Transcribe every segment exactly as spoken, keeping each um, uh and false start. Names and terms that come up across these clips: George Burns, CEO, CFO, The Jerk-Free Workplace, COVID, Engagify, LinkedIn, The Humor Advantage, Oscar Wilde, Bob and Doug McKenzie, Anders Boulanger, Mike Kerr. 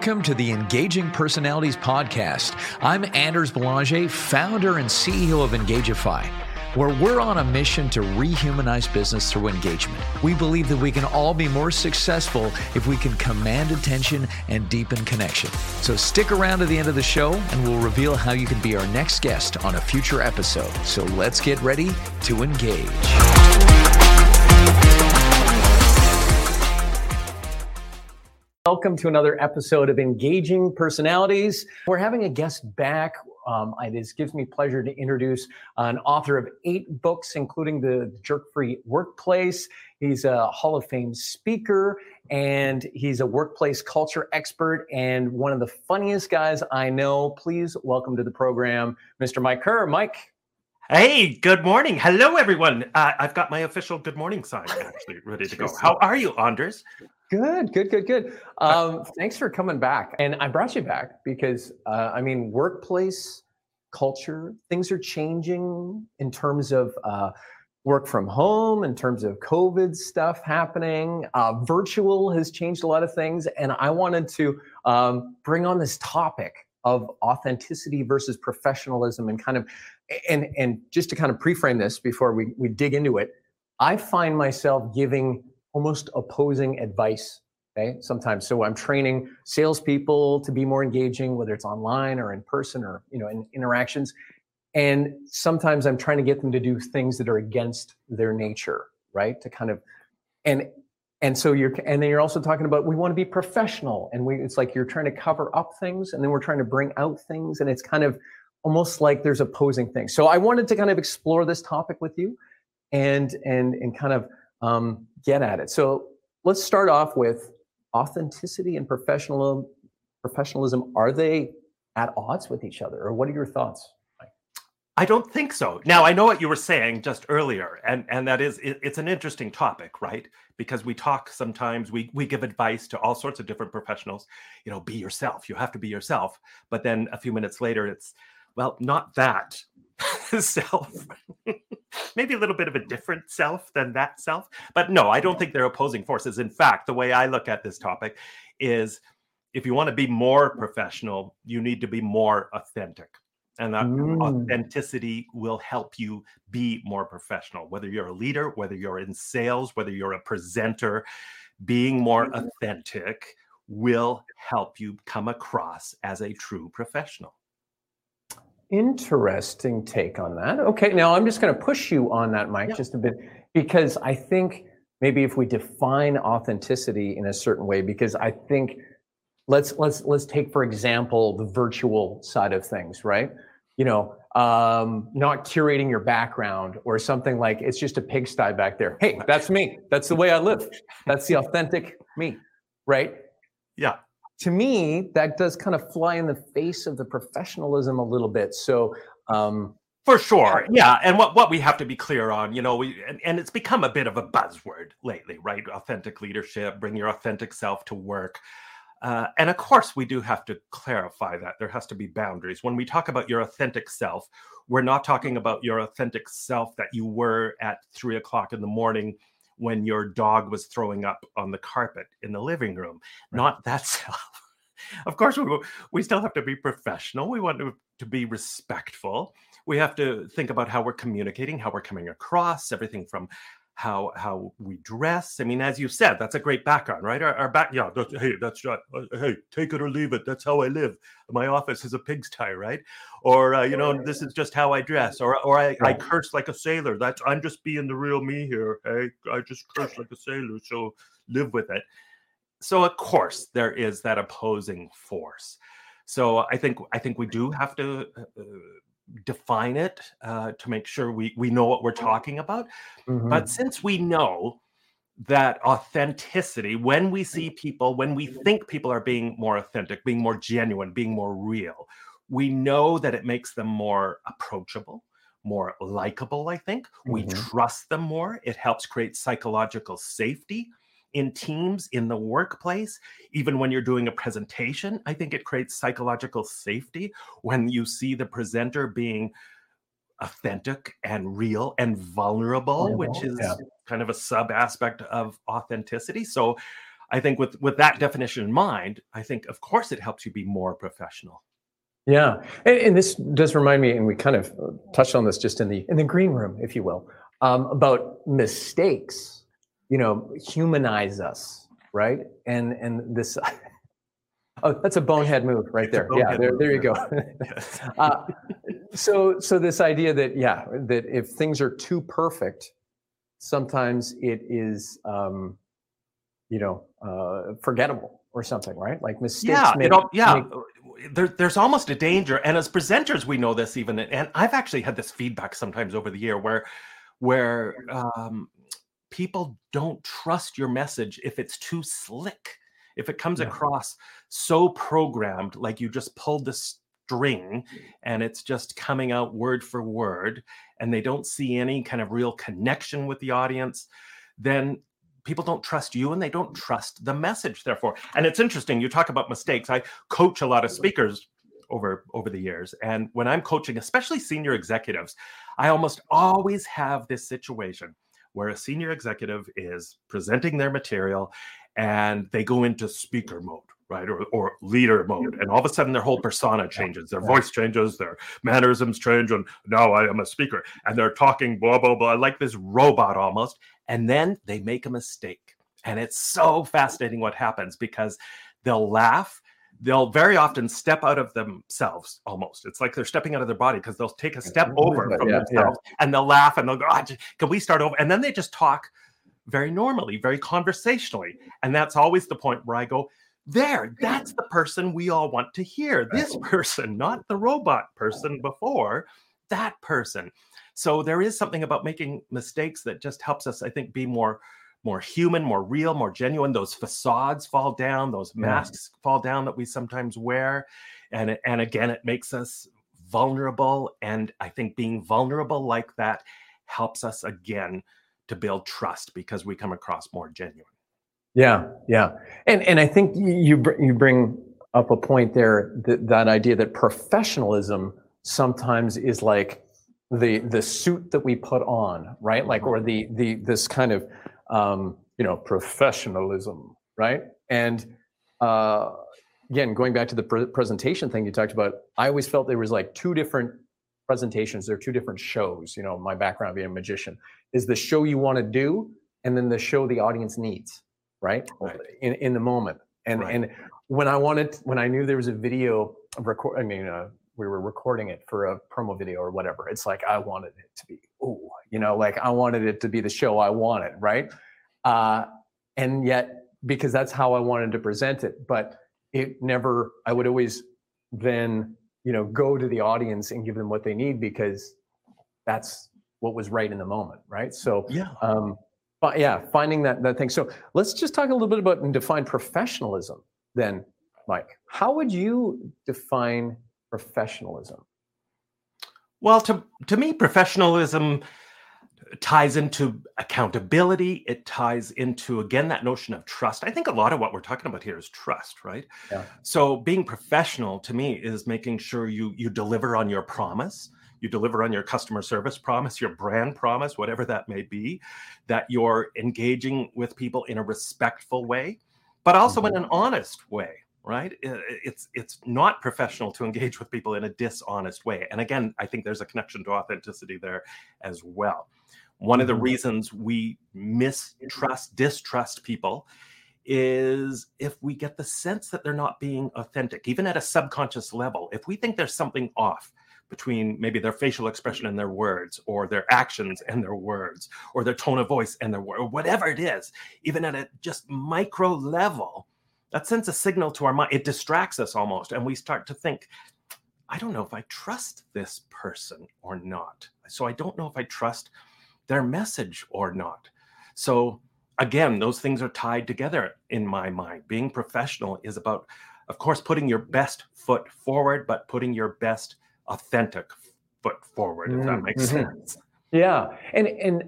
Welcome to the Engaging Personalities Podcast. I'm Anders Boulanger, founder and C E O of Engagify, where we're on a mission to rehumanize business through engagement. We believe that we can all be more successful if we can command attention and deepen connection. So stick around to the end of the show and we'll reveal how you can be our next guest on a future episode. So let's get ready to engage. Welcome to another episode of Engaging Personalities. We're having a guest back. Um, it is, gives me pleasure to introduce an author of eight books, including The Jerk-Free Workplace. He's a Hall of Fame speaker, and he's a workplace culture expert and one of the funniest guys I know. Please welcome to the program, Mister Mike Kerr. Mike. Hey, good morning. Hello, everyone. Uh, I've got my official good morning sign actually ready to go. How are you, Anders? Good, good, good, good. Um, thanks for coming back. And I brought you back because, uh, I mean, workplace culture, things are changing in terms of uh, work from home, in terms of COVID stuff happening. Uh, virtual has changed a lot of things. And I wanted to um, bring on this topic of authenticity versus professionalism and kind of, and and just to kind of preframe this before we, we dig into it, I find myself giving almost opposing advice, okay, sometimes. So I'm training salespeople to be more engaging, whether it's online or in person or, you know, in interactions. And sometimes I'm trying to get them to do things that are against their nature, right? To kind of, and and so you're, and then you're also talking about, we want to be professional. And we, it's like you're trying to cover up things and then we're trying to bring out things. And it's kind of almost like there's opposing things. So I wanted to kind of explore this topic with you and, and, and kind of, Um, get at it. So let's start off with authenticity and professional professionalism. Are they at odds with each other? Or what are your thoughts? I don't think so. Now, I know what you were saying just earlier, and, and that is, it, it's an interesting topic, right? Because we talk sometimes, we we give advice to all sorts of different professionals, you know, be yourself, you have to be yourself. But then a few minutes later, it's, well, not that self. Maybe a little bit of a different self than that self. But no, I don't think they're opposing forces. In fact, the way I look at this topic is if you want to be more professional, you need to be more authentic. And that mm. authenticity will help you be more professional, whether you're a leader, whether you're in sales, whether you're a presenter. Being more authentic will help you come across as a true professional. Interesting take on that. Okay, now I'm just going to push you on that, Mike, yeah. just a bit, because I think maybe if we define authenticity in a certain way, because I think let's let's let's take for example the virtual side of things, right? You know, um, not curating your background or something like it's just a pigsty back there. Hey, that's me. That's the way I live. That's the authentic me, right? Yeah. To me, that does kind of fly in the face of the professionalism a little bit. So, um, for sure, yeah. And what, what we have to be clear on, you know, we and, and it's become a bit of a buzzword lately, right? Authentic leadership, bring your authentic self to work. Uh, and of course, we do have to clarify that. There has to be boundaries. When we talk about your authentic self, we're not talking about your authentic self that you were at three o'clock in the morning when your dog was throwing up on the carpet in the living room, right? Not that self. Of course, we we still have to be professional. We want to, to be respectful. We have to think about how we're communicating, how we're coming across, everything from how how we dress. I mean, as you said, that's a great background, right? Our, our back, yeah, that's, hey, that's right. Hey, take it or leave it. That's how I live. My office is a pigsty, right? Or, uh, you know, this is just how I dress. Or or I, I curse like a sailor. That's I'm just being the real me here. Hey, I just curse like a sailor, so live with it. So, of course, there is that opposing force. So I think I think we do have to uh, define it uh, to make sure we, we know what we're talking about. Mm-hmm. But since we know that authenticity, when we see people, when we think people are being more authentic, being more genuine, being more real, we know that it makes them more approachable, more likable, I think. Mm-hmm. We trust them more. It helps create psychological safety in teams, in the workplace. Even when you're doing a presentation, I think it creates psychological safety when you see the presenter being authentic and real and vulnerable, vulnerable. which is yeah. kind of a sub aspect of authenticity. So I think with, with that definition in mind, I think, of course, it helps you be more professional. Yeah. And, and this does remind me, and we kind of touched on this just in the in the green room, if you will, um, about mistakes, you know, humanize us, right? And and this... Oh, that's a bonehead move right there. Yeah, there, there you go. uh, so, so this idea that, yeah, that if things are too perfect, sometimes it is, um, you know, uh, forgettable or something, right? Like mistakes. Yeah, make, it, yeah. Make... There, there's almost a danger. And as presenters, we know this even. And I've actually had this feedback sometimes over the year where, where um, people don't trust your message if it's too slick. If it comes yeah. across so programmed, like you just pulled the string and it's just coming out word for word, and they don't see any kind of real connection with the audience, then people don't trust you and they don't trust the message, therefore. And it's interesting, you talk about mistakes. I coach a lot of speakers over, over the years. And when I'm coaching, especially senior executives, I almost always have this situation where a senior executive is presenting their material and they go into speaker mode, right? Or, or leader mode. And all of a sudden their whole persona changes, their voice changes, their mannerisms change. And now I am a speaker and they're talking blah, blah, blah, like this robot almost. And then they make a mistake. And it's so fascinating what happens because they'll laugh. They'll very often step out of themselves almost. It's like they're stepping out of their body because they'll take a step over from yeah, themselves yeah. and they'll laugh and they'll go, oh, can we start over? And then they just talk very normally, very conversationally. And that's always the point where I go, there, that's the person we all want to hear. This person, not the robot person before, that person. So there is something about making mistakes that just helps us, I think, be more more human, more real, more genuine. Those facades fall down, those masks yeah. fall down that we sometimes wear. And, and again, it makes us vulnerable. And I think being vulnerable like that helps us again to build trust because we come across more genuine. Yeah, yeah. And and I think you br- you bring up a point there, that, that idea that professionalism sometimes is like the the suit that we put on, right? Like, or the the this kind of Um, you know, professionalism, right? And uh, again, going back to the pre- presentation thing you talked about, I always felt there was like two different presentations. There are two different shows, you know, my background being a magician, is the show you want to do and then the show the audience needs, right? right. In in the moment. And right. and when I wanted, when I knew there was a video of record, I mean, uh, we were recording it for a promo video or whatever. It's like, I wanted it to be, ooh, you know, like I wanted it to be the show I wanted, right? Uh, and yet, because that's how I wanted to present it, but it never, I would always then, you know, go to the audience and give them what they need because that's what was right in the moment, right? So, yeah, um, but yeah, finding that that thing. So let's just talk a little bit about and define professionalism then, Mike. How would you define professionalism? Well, to, to me, professionalism ties into accountability. It ties into, again, that notion of trust. I think a lot of what we're talking about here is trust, right? Yeah. So being professional to me is making sure you you deliver on your promise, you deliver on your customer service promise, your brand promise, whatever that may be, that you're engaging with people in a respectful way, but also mm-hmm. in an honest way. Right? It's it's not professional to engage with people in a dishonest way. And again, I think there's a connection to authenticity there as well. One of the reasons we mistrust, distrust people is if we get the sense that they're not being authentic, even at a subconscious level. If we think there's something off between maybe their facial expression and their words, or their actions and their words, or their tone of voice and their word, or whatever it is, even at a just micro level, that sends a signal to our mind. It distracts us almost. And we start to think, I don't know if I trust this person or not. So I don't know if I trust their message or not. So again, those things are tied together in my mind. Being professional is about, of course, putting your best foot forward, but putting your best authentic foot forward, mm-hmm. if that makes mm-hmm. sense. Yeah. And, and,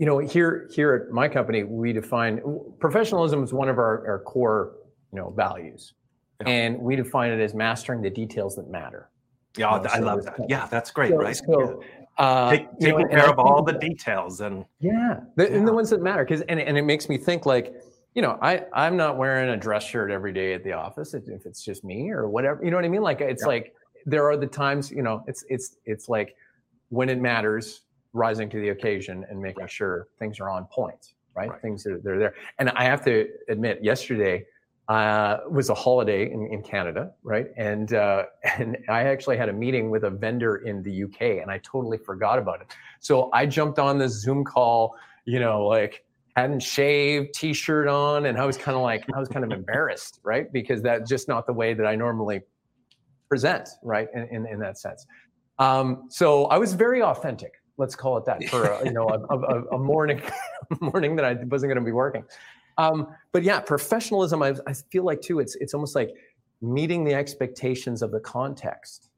you know, here, here at my company, we define professionalism as one of our, our core you know, values. Yeah. And we define it as mastering the details that matter. Yeah, you know, I so love that. Yeah, that's great, so, right? So, uh, Take, taking you know, care of all the details and yeah, the, yeah. and the ones that matter. Because and and it makes me think like, you know, I, I'm not wearing a dress shirt every day at the office if, if it's just me or whatever. You know what I mean? Like, it's yeah. like, there are the times, you know, it's, it's, it's like when it matters, rising to the occasion and making right. sure things are on point, right? right. Things that are, they're there. And I have to admit, yesterday uh, was a holiday in, in Canada, right? And uh, and I actually had a meeting with a vendor in the U K and I totally forgot about it. So I jumped on this Zoom call, you know, like, hadn't shaved, t-shirt on, and I was kind of like, I was kind of embarrassed, right? Because that's just not the way that I normally present, right? In in, in that sense. Um, so I was very authentic, let's call it that, for a, you know, a, a, a morning morning that I wasn't going to be working. Um, but yeah, professionalism, I, I feel like too, it's it's almost like meeting the expectations of the context.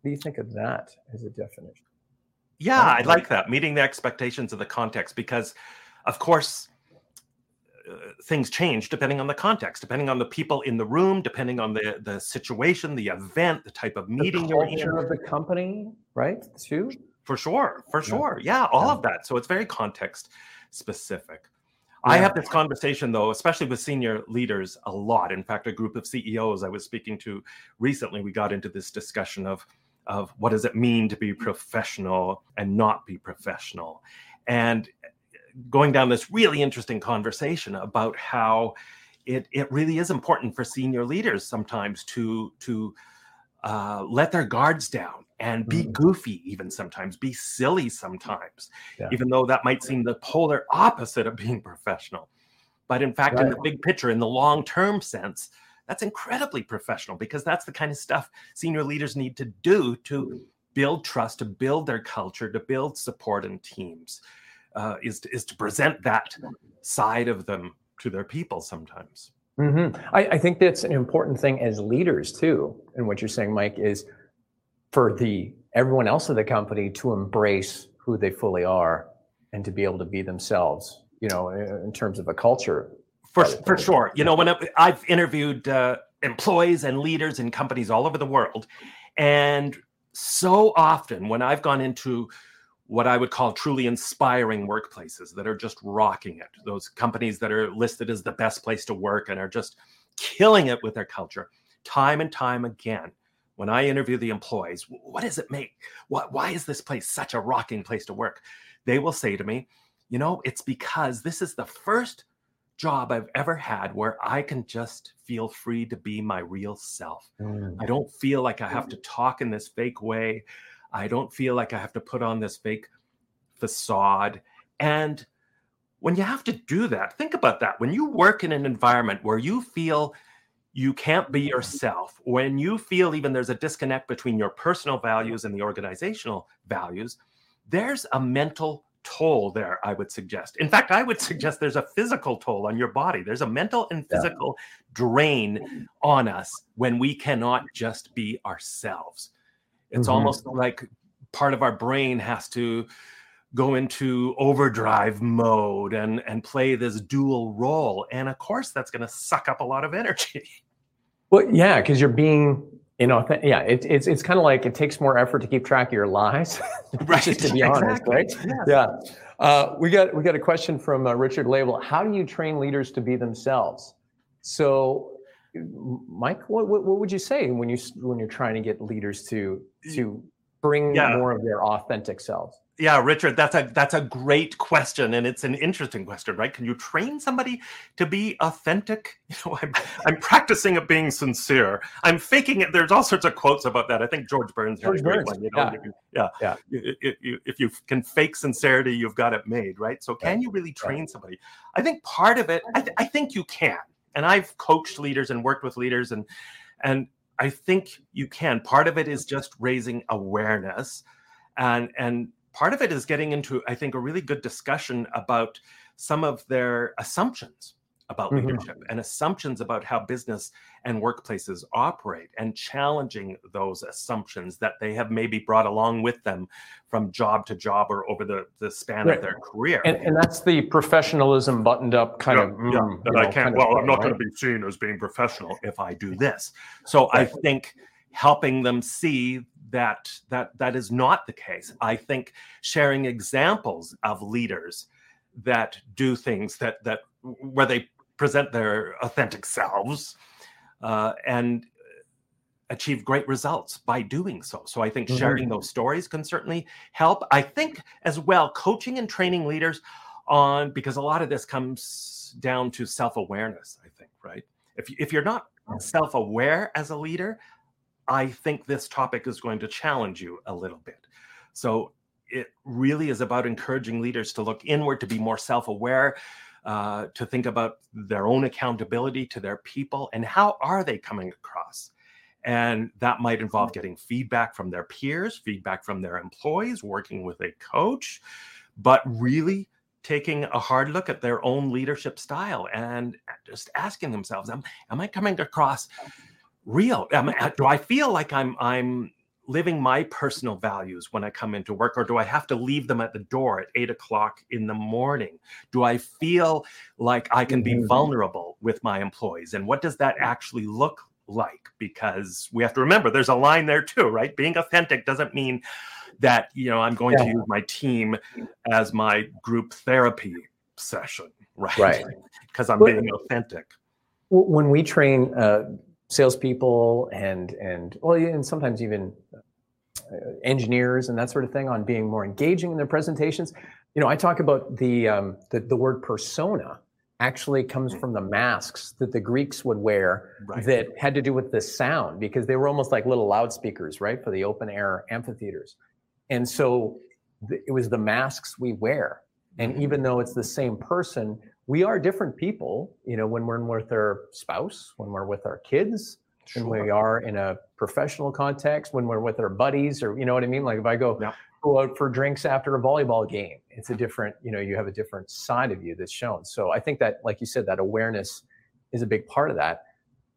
What do you think of that as a definition? Yeah, I like that, meeting the expectations of the context, because of course, uh, things change depending on the context, depending on the people in the room, depending on the, the situation, the event, the type of meeting you're in. The culture of the company, right, too? For sure, for sure. Yeah, all yeah. of that. So it's very context specific. Yeah. I have this conversation, though, especially with senior leaders a lot. In fact, a group of C E Os I was speaking to recently, we got into this discussion of, of what does it mean to be professional and not be professional. And going down this really interesting conversation about how it, it really is important for senior leaders sometimes to, to uh, let their guards down and be mm. goofy even sometimes, be silly sometimes, yeah. even though that might seem the polar opposite of being professional. But in fact, right. in the big picture, in the long-term sense, that's incredibly professional, because that's the kind of stuff senior leaders need to do to build trust, to build their culture, to build support in teams. Uh, is, to, is to present that side of them to their people sometimes. Mm-hmm. I, I think that's an important thing as leaders too. And what you're saying, Mike, is for the everyone else of the company to embrace who they fully are and to be able to be themselves, you know, in, in terms of a culture. For, for sure. You know, when I, I've interviewed uh, employees and leaders in companies all over the world, and so often when I've gone into what I would call truly inspiring workplaces that are just rocking it, those companies that are listed as the best place to work and are just killing it with their culture, time and time again, when I interview the employees, what does it make? What, why is this place such a rocking place to work? They will say to me, you know, it's because this is the first job I've ever had where I can just feel free to be my real self. Mm. I don't feel like I have to talk in this fake way. I don't feel like I have to put on this fake facade. And when you have to do that, think about that. When you work in an environment where you feel you can't be yourself, when you feel even there's a disconnect between your personal values and the organizational values, there's a mental toll there, I would suggest. In fact, I would suggest there's a physical toll on your body. There's a mental and physical yeah. drain on us when we cannot just be ourselves. It's mm-hmm. almost like part of our brain has to go into overdrive mode and, and play this dual role. And of course, that's going to suck up a lot of energy. Well, yeah, because you're being inauthentic. Yeah, it, it's it's kind of like it takes more effort to keep track of your lies, right? Just to be honest, exactly. right? Yeah. yeah. Uh, we got we got a question from uh, Richard Label. How do you train leaders to be themselves? So, Mike, what, what what would you say when you when you're trying to get leaders to to bring yeah. more of their authentic selves? Yeah, Richard, that's a that's a great question, and it's an interesting question, right? Can you train somebody to be authentic? You know, I'm I'm practicing at being sincere. I'm faking it. There's all sorts of quotes about that. I think George Burns had a great one. You know, yeah, yeah. yeah. If, you, if you can fake sincerity, you've got it made, right? So, can yeah. you really train yeah. somebody? I think part of it. I, th- I think you can. And I've coached leaders and worked with leaders, and and I think you can. Part of it is just raising awareness, and and part of it is getting into, I think, a really good discussion about some of their assumptions about mm-hmm. leadership and assumptions about how business and workplaces operate, and challenging those assumptions that they have maybe brought along with them from job to job or over the, the span right. of their career. And, and that's the professionalism buttoned up kind yeah, of. Yeah, mm, that I know, can't, well, thing, I'm not right? going to be seen as being professional if I do this. So right. I think helping them see that that that is not the case. I think sharing examples of leaders that do things that that where they present their authentic selves uh, and achieve great results by doing so. So I think mm-hmm. sharing those stories can certainly help. I think as well, coaching and training leaders on, because a lot of this comes down to self-awareness, I think, right? If, if you're not self-aware as a leader, I think this topic is going to challenge you a little bit. So it really is about encouraging leaders to look inward, to be more self-aware, uh, to think about their own accountability to their people and how are they coming across? And that might involve getting feedback from their peers, feedback from their employees, working with a coach, but really taking a hard look at their own leadership style and just asking themselves, am, am I coming across real? Am I, do I feel like I'm I'm living my personal values when I come into work, or do I have to leave them at the door at eight o'clock in the morning? Do I feel like I can be vulnerable with my employees? And what does that actually look like? like, because we have to remember there's a line there too, right? Being authentic doesn't mean that, you know, I'm going yeah. to use my team as my group therapy session, right? Right. Because I'm but, being authentic. When we train uh, salespeople and, and, well, and sometimes even uh, engineers and that sort of thing on being more engaging in their presentations, you know, I talk about the, um, the, the word persona. Actually comes from the masks that the Greeks would wear right. that had to do with the sound, because they were almost like little loudspeakers, right, for the open air amphitheaters. And so th- it was the masks we wear. And even though it's the same person, we are different people, you know, when we're with our spouse, when we're with our kids, sure. when we are in a professional context, when we're with our buddies, or, you know what I mean? Like if I go, yeah. go out for drinks after a volleyball game, it's a different, you know, you have a different side of you that's shown. So I think that, like you said, that awareness is a big part of that.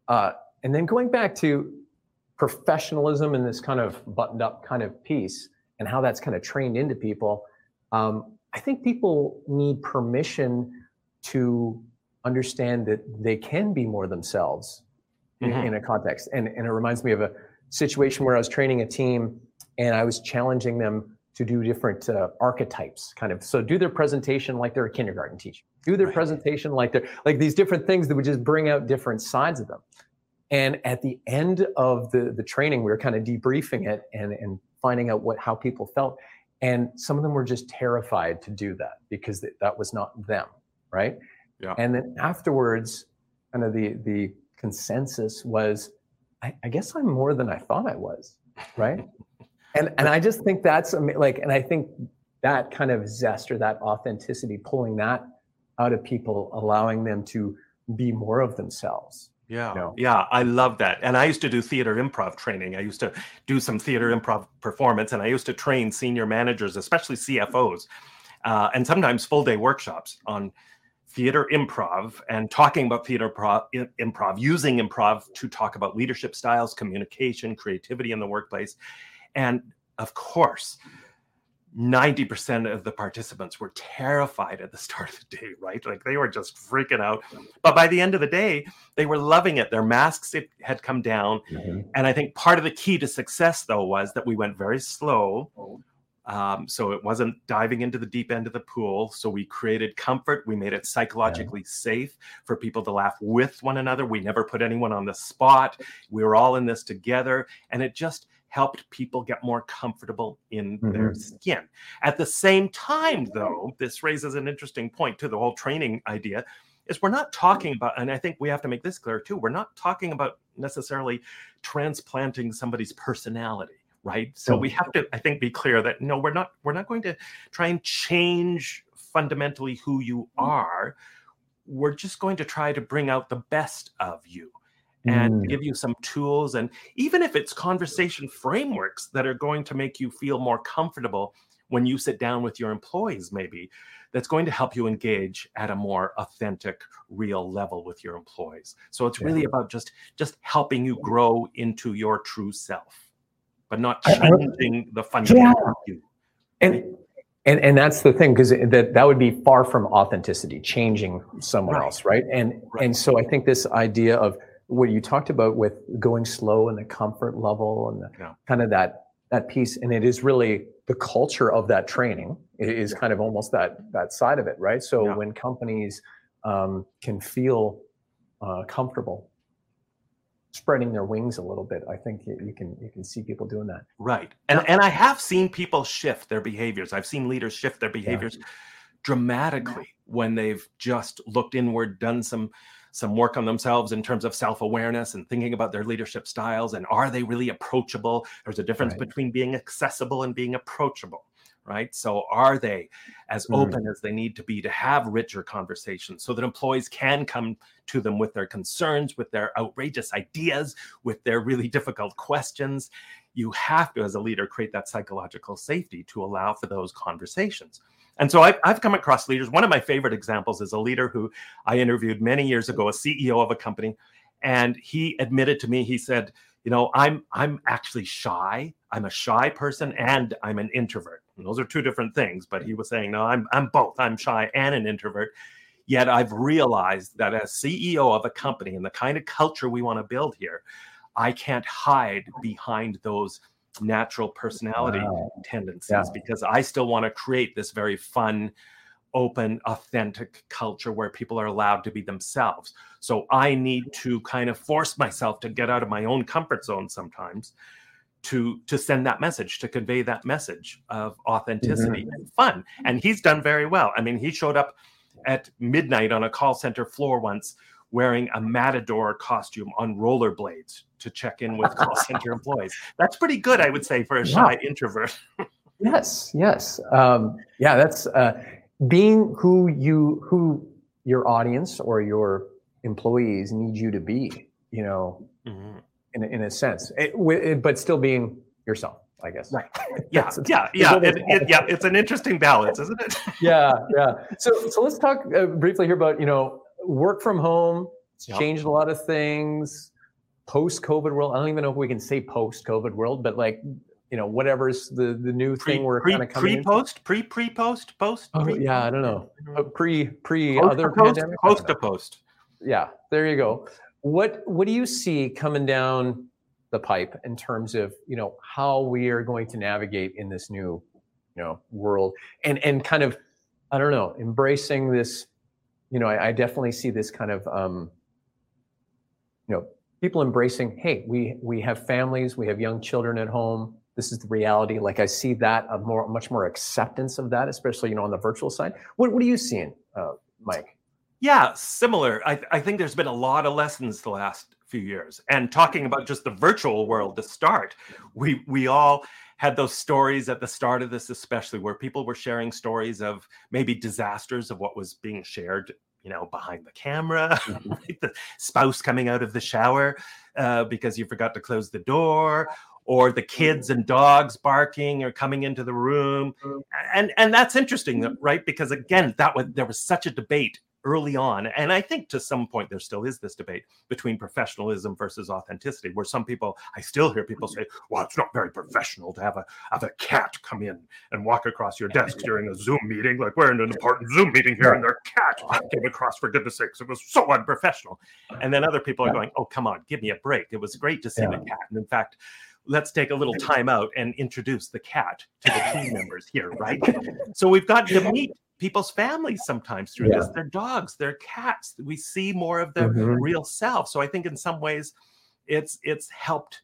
Uh, and then going back to professionalism and this kind of buttoned up kind of piece and how that's kind of trained into people. Um, I think people need permission to understand that they can be more themselves mm-hmm. in, in a context. And, and it reminds me of a situation where I was training a team and I was challenging them to do different uh, archetypes, kind of. So do their presentation like they're a kindergarten teacher. Do their right. presentation like they're, like these different things that would just bring out different sides of them. And at the end of the, the training, we were kind of debriefing it and, and finding out what how people felt. And some of them were just terrified to do that because th- that was not them, right? Yeah. And then afterwards, kind of the, the consensus was, I, I guess I'm more than I thought I was, right? And and I just think that's like, and I think that kind of zest or that authenticity, pulling that out of people, allowing them to be more of themselves. Yeah. You know? Yeah. I love that. And I used to do theater improv training. I used to do some theater improv performance and I used to train senior managers, especially C F Os, uh, and sometimes full day workshops on theater improv and talking about theater pro- improv, using improv to talk about leadership styles, communication, creativity in the workplace. And of course, ninety percent of the participants were terrified at the start of the day, right? Like they were just freaking out. But by the end of the day, they were loving it. Their masks had come down. Mm-hmm. And I think part of the key to success, though, was that we went very slow. Um, so it wasn't diving into the deep end of the pool. So we created comfort. We made it psychologically yeah. safe for people to laugh with one another. We never put anyone on the spot. We were all in this together. And it just helped people get more comfortable in mm-hmm. their skin. At the same time, though, this raises an interesting point to the whole training idea, is we're not talking about, and I think we have to make this clear too, we're not talking about necessarily transplanting somebody's personality, right? So we have to, I think, be clear that no, we're not, we're not going to try and change fundamentally who you are. We're just going to try to bring out the best of you. And give you some tools. And even if it's conversation frameworks that are going to make you feel more comfortable when you sit down with your employees, maybe, that's going to help you engage at a more authentic, real level with your employees. So it's really yeah. about just, just helping you grow into your true self, but not changing the fundamental yeah. you. And, and and that's the thing, because that, that would be far from authenticity, changing someone right. else, right? And right. and so I think this idea of what you talked about with going slow and the comfort level and the, yeah. kind of that, that piece. And it is really the culture of that training. It is yeah. kind of almost that, that side of it. Right. So yeah. when companies um, can feel uh, comfortable spreading their wings a little bit. I think you can you can see people doing that. Right. And and I have seen people shift their behaviors. I've seen leaders shift their behaviors yeah. dramatically when they've just looked inward, done some some work on themselves in terms of self-awareness and thinking about their leadership styles. And are they really approachable? There's a difference right. between being accessible and being approachable. Right. So are they as mm. open as they need to be to have richer conversations so that employees can come to them with their concerns, with their outrageous ideas, with their really difficult questions? You have to, as a leader, create that psychological safety to allow for those conversations. And so I've, I've come across leaders. One of my favorite examples is a leader who I interviewed many years ago, a C E O of a company. And he admitted to me, he said, you know, I'm I'm actually shy. I'm a shy person and I'm an introvert. And those are two different things. But he was saying, no, I'm I'm both. I'm shy and an introvert. Yet I've realized that as C E O of a company and the kind of culture we want to build here, I can't hide behind those natural personality wow. tendencies yeah. because I still want to create this very fun, open, authentic culture where people are allowed to be themselves. So I need to kind of force myself to get out of my own comfort zone sometimes to, to send that message, to convey that message of authenticity mm-hmm. and fun. And he's done very well. I mean, he showed up at midnight on a call center floor once wearing a matador costume on rollerblades to check in with call center employees. That's pretty good, I would say, for a shy yeah. introvert. yes, yes. Um, yeah, that's... Uh, Being who you, who your audience or your employees need you to be, you know, mm-hmm. in in a sense, it, it, but still being yourself, I guess. Right. Yeah. yeah. Yeah. It, it, yeah. It's an interesting balance, isn't it? yeah. Yeah. So so let's talk uh, briefly here about, you know, work from home. It's yep. changed a lot of things. Post-COVID world. I don't even know if we can say post-COVID world, but like. You know, whatever's the, the new pre, thing we're kind of coming pre-post, pre pre-post, post. Oh, pre- yeah, I don't know. Pre pre post other post, pandemic. Post to post. Yeah, there you go. What what do you see coming down the pipe in terms of, you know, how we are going to navigate in this new, you know, world and and kind of, I don't know, embracing this. You know, I, I definitely see this kind of, um, you know, people embracing. Hey, we we have families, we have young children at home. This is the reality. Like I see that a more, much more acceptance of that, especially, you know, on the virtual side. What what are you seeing, uh, Mike? Yeah, similar. I, th- I think there's been a lot of lessons the last few years. And talking about just the virtual world to start, we we all had those stories at the start of this, especially where people were sharing stories of maybe disasters of what was being shared, you know, behind the camera, mm-hmm. right? The spouse coming out of the shower uh, because you forgot to close the door, or the kids and dogs barking or coming into the room. And and that's interesting, right? Because again, that was, there was such a debate early on. And I think to some point there still is this debate between professionalism versus authenticity, where some people, I still hear people say, well, it's not very professional to have a have a cat come in and walk across your desk during a Zoom meeting. Like, we're in an important Zoom meeting here and their cat came across, for goodness sakes. It was so unprofessional. And then other people are going, oh, come on, give me a break. It was great to see yeah. the cat. And in fact, let's take a little time out and introduce the cat to the team members here, right? So we've got to meet people's families sometimes through yeah. this, their dogs, their cats. We see more of their mm-hmm. real self. So I think in some ways it's it's helped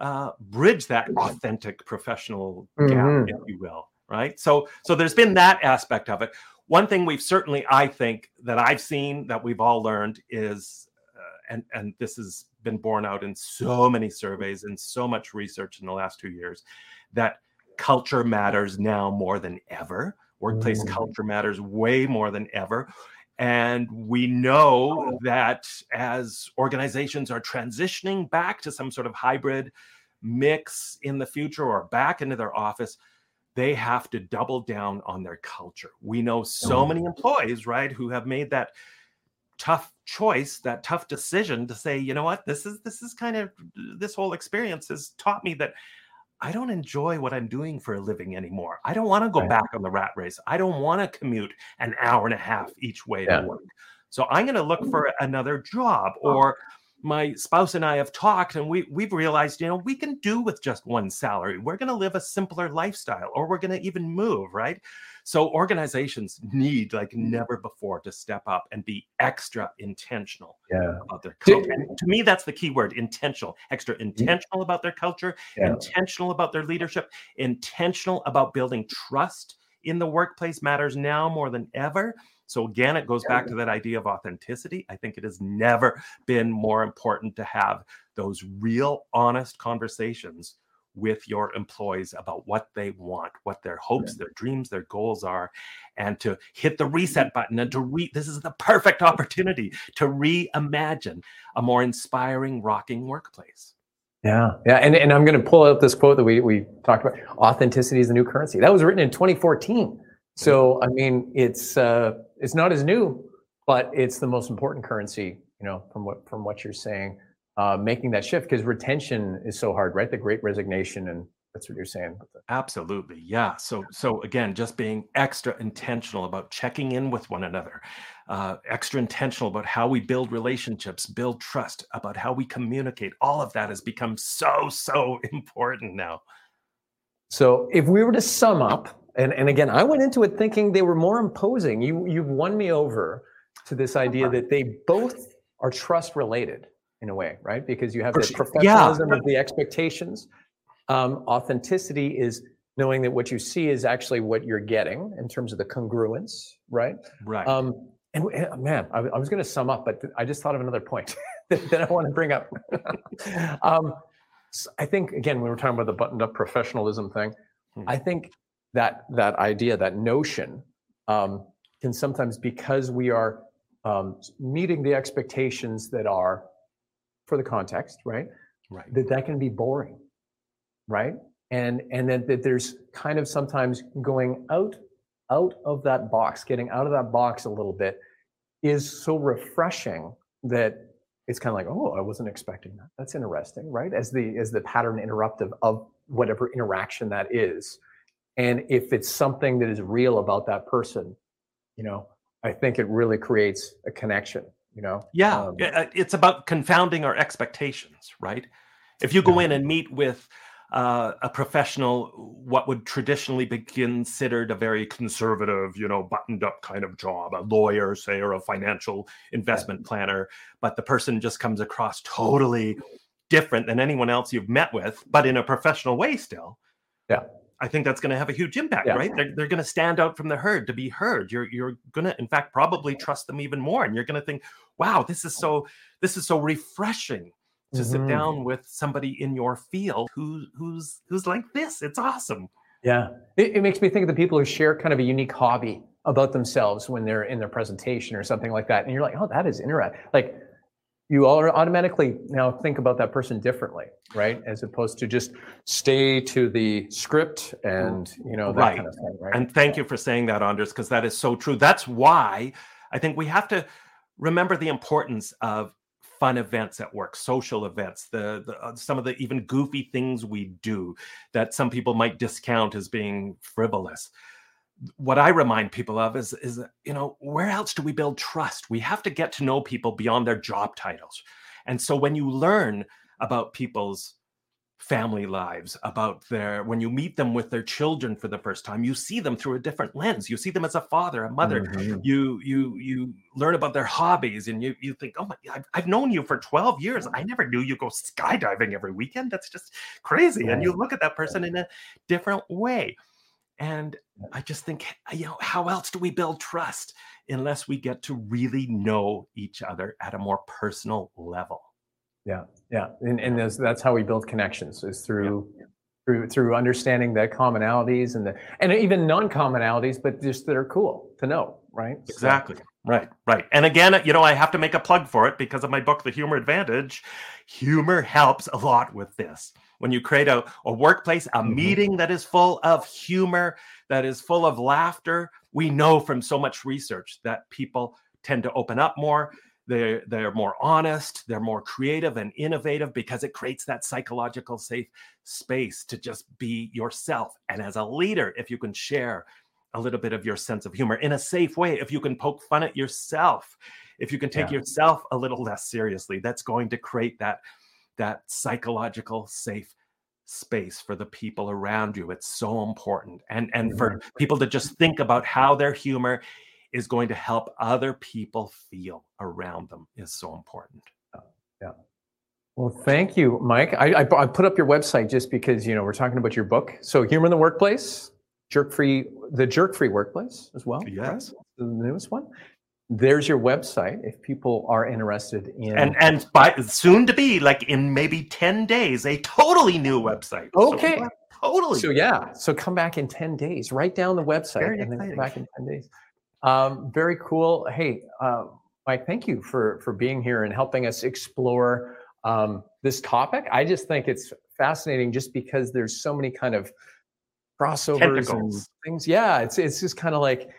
uh, bridge that authentic professional gap, mm-hmm. if you will, right? So so there's been that aspect of it. One thing we've certainly, I think, that I've seen that we've all learned is, uh, and and this is, been borne out in so many surveys and so much research in the last two years, that culture matters now more than ever. Workplace mm. culture matters way more than ever. And we know that as organizations are transitioning back to some sort of hybrid mix in the future or back into their office, they have to double down on their culture. We know so many employees, right, who have made that tough choice, that tough decision to say, you know what, this is this is kind of, this whole experience has taught me that I don't enjoy what I'm doing for a living anymore. I don't want to go right. back on the rat race. I don't want to commute an hour and a half each way yeah. to work. So I'm going to look for another job. Or my spouse and I have talked and we we've realized, you know, we can do with just one salary. We're going to live a simpler lifestyle, or we're going to even move, right? So organizations need, like never before, to step up and be extra intentional yeah. about their culture. And to me, that's the key word, intentional. Extra intentional about their culture, yeah. intentional about their leadership, intentional about building trust in the workplace matters now more than ever. So again, it goes back to that idea of authenticity. I think it has never been more important to have those real, honest conversations with your employees about what they want, what their hopes, yeah. their dreams, their goals are, and to hit the reset button and to re, this is the perfect opportunity to reimagine a more inspiring, rocking workplace. Yeah. Yeah. And, and I'm going to pull up this quote that we, we talked about. Authenticity is the new currency. That was written in twenty fourteen. So, I mean, it's, uh, it's not as new, but it's the most important currency, you know, from what, from what you're saying, uh, making that shift, because retention is so hard, right? The great resignation, and that's what you're saying. Absolutely. Yeah. So, so again, just being extra intentional about checking in with one another, uh, extra intentional about how we build relationships, build trust, about how we communicate. All of that has become so, so important now. So if we were to sum up, and, and again, I went into it thinking they were more imposing. You, you've won me over to this idea that they both are trust related in a way, right? Because you have the professionalism yeah. of the expectations. Um, authenticity is knowing that what you see is actually what you're getting in terms of the congruence, right? Right. Um, and, and man, I, I was going to sum up, but I just thought of another point that, that I want to bring up. um, so I think, again, we were talking about the buttoned up professionalism thing. Hmm. I think that that idea, that notion, um, can sometimes, because we are um, meeting the expectations that are for the context, right? Right. That that can be boring, right? And and that, that there's kind of sometimes going out out of that box, getting out of that box a little bit, is so refreshing that it's kind of like, oh, I wasn't expecting that. That's interesting, right? As the as the pattern interruptive of whatever interaction that is. And if it's something that is real about that person, you know, I think it really creates a connection, you know? Yeah, um, it's about confounding our expectations, right? If you go yeah. in and meet with uh, a professional, what would traditionally be considered a very conservative, you know, buttoned up kind of job, a lawyer, say, or a financial investment yeah. planner, but the person just comes across totally different than anyone else you've met with, but in a professional way still. Yeah. I think that's going to have a huge impact, yeah. right? They're, they're going to stand out from the herd to be heard. You're you're going to, in fact, probably trust them even more. And you're going to think, wow, this is so this is so refreshing to mm-hmm. sit down with somebody in your field who who's who's like this. It's awesome. Yeah, it, it makes me think of the people who share kind of a unique hobby about themselves when they're in their presentation or something like that. And you're like, oh, that is interesting. Like, you all automatically now think about that person differently, right? As opposed to just stay to the script and, you know, that right. kind of thing, right? And thank you for saying that, Anders, because that is so true. That's why I think we have to remember the importance of fun events at work, social events, the, the uh, some of the even goofy things we do that some people might discount as being frivolous. What I remind people of is, is, you know, where else do we build trust? We have to get to know people beyond their job titles. And so when you learn about people's family lives, about their, when you meet them with their children for the first time, you see them through a different lens. You see them as a father, a mother, mm-hmm. you, you, you learn about their hobbies, and you, you think, oh my, I've, I've known you for twelve years. I never knew you go skydiving every weekend. That's just crazy. And you look at that person in a different way. And I just think, you know, how else do we build trust unless we get to really know each other at a more personal level? Yeah, yeah, and and that's how we build connections, is through yeah. through through understanding the commonalities and the and even non-commonalities, but just that are cool to know, right? Exactly. So. Right, right. And again, you know, I have to make a plug for it because of my book, The Humor Advantage. Humor helps a lot with this. When you create a, a workplace, a mm-hmm. meeting that is full of humor, that is full of laughter, we know from so much research that people tend to open up more. They're, they're more honest. They're more creative and innovative because it creates that psychological safe space to just be yourself. And as a leader, if you can share a little bit of your sense of humor in a safe way, if you can poke fun at yourself, if you can take yeah. yourself a little less seriously, that's going to create that that psychological safe space for the people around you. It's so important. And, and for people to just think about how their humor is going to help other people feel around them is so important. Yeah. Well, thank you, Mike. I, I, I put up your website just because, you know, we're talking about your book. So Humor in the Workplace, Jerk-Free, The Jerk-Free Workplace as well. Yes. Right? The newest one. There's your website if people are interested in. And and by, soon to be, like in maybe ten days, a totally new website. Okay. So, totally. So yeah. So come back in ten days. Write down the website very and exciting. Then come back in ten days. Um, very cool. Hey, uh, Mike, thank you for, for being here and helping us explore um, this topic. I just think it's fascinating just because there's so many kind of crossovers Tentacles. and things. Yeah. It's, it's just kind of like,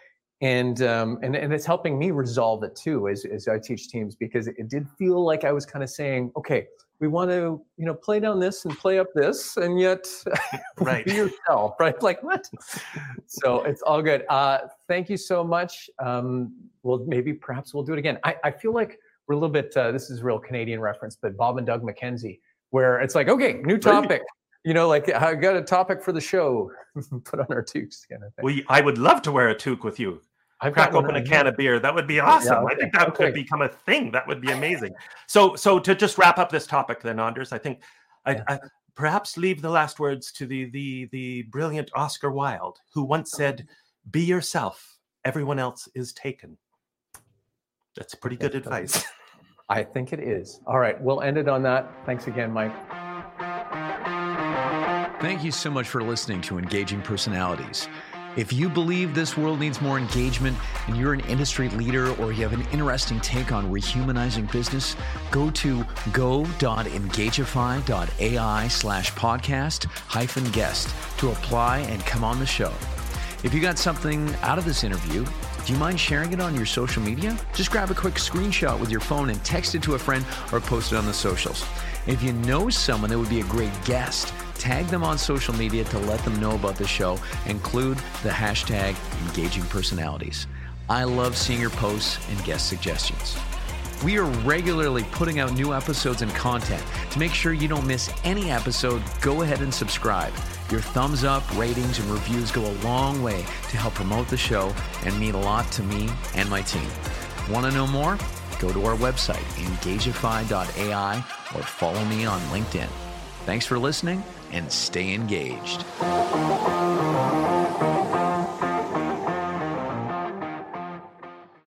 And, um, and and it's helping me resolve it too as, as I teach teams, because it, it did feel like I was kind of saying, okay, we want to, you know, play down this and play up this, and yet right. be yourself, right? Like what? So it's all good. Uh, thank you so much. Um, we'll maybe perhaps we'll do it again. I, I feel like we're a little bit, uh, this is a real Canadian reference, but Bob and Doug McKenzie, where it's like, okay, new topic. You know, like I got a topic for the show. Put on our toques, kind of thing. Well, I would love to wear a toque with you. I've Crack open a can here. of beer. That would be awesome. Yeah, okay. I think that okay. could become a thing. That would be amazing. So, so to just wrap up this topic, then, Anders, I think yeah. I, I perhaps leave the last words to the the the brilliant Oscar Wilde, who once said, "Be yourself. Everyone else is taken." That's pretty good That's advice. Good. I think it is. All right, we'll end it on that. Thanks again, Mike. Thank you so much for listening to Engaging Personalities. If you believe this world needs more engagement and you're an industry leader or you have an interesting take on rehumanizing business, go to go.engagify.ai slash podcast hyphen guest to apply and come on the show. If you got something out of this interview, do you mind sharing it on your social media? Just grab a quick screenshot with your phone and text it to a friend or post it on the socials. If you know someone that would be a great guest, tag them on social media to let them know about the show. Include the hashtag Engaging Personalities. I love seeing your posts and guest suggestions. We are regularly putting out new episodes and content. To make sure you don't miss any episode, go ahead and subscribe. Your thumbs up, ratings, and reviews go a long way to help promote the show and mean a lot to me and my team. Want to know more? Go to our website, engagify dot a i, or follow me on LinkedIn. Thanks for listening and stay engaged.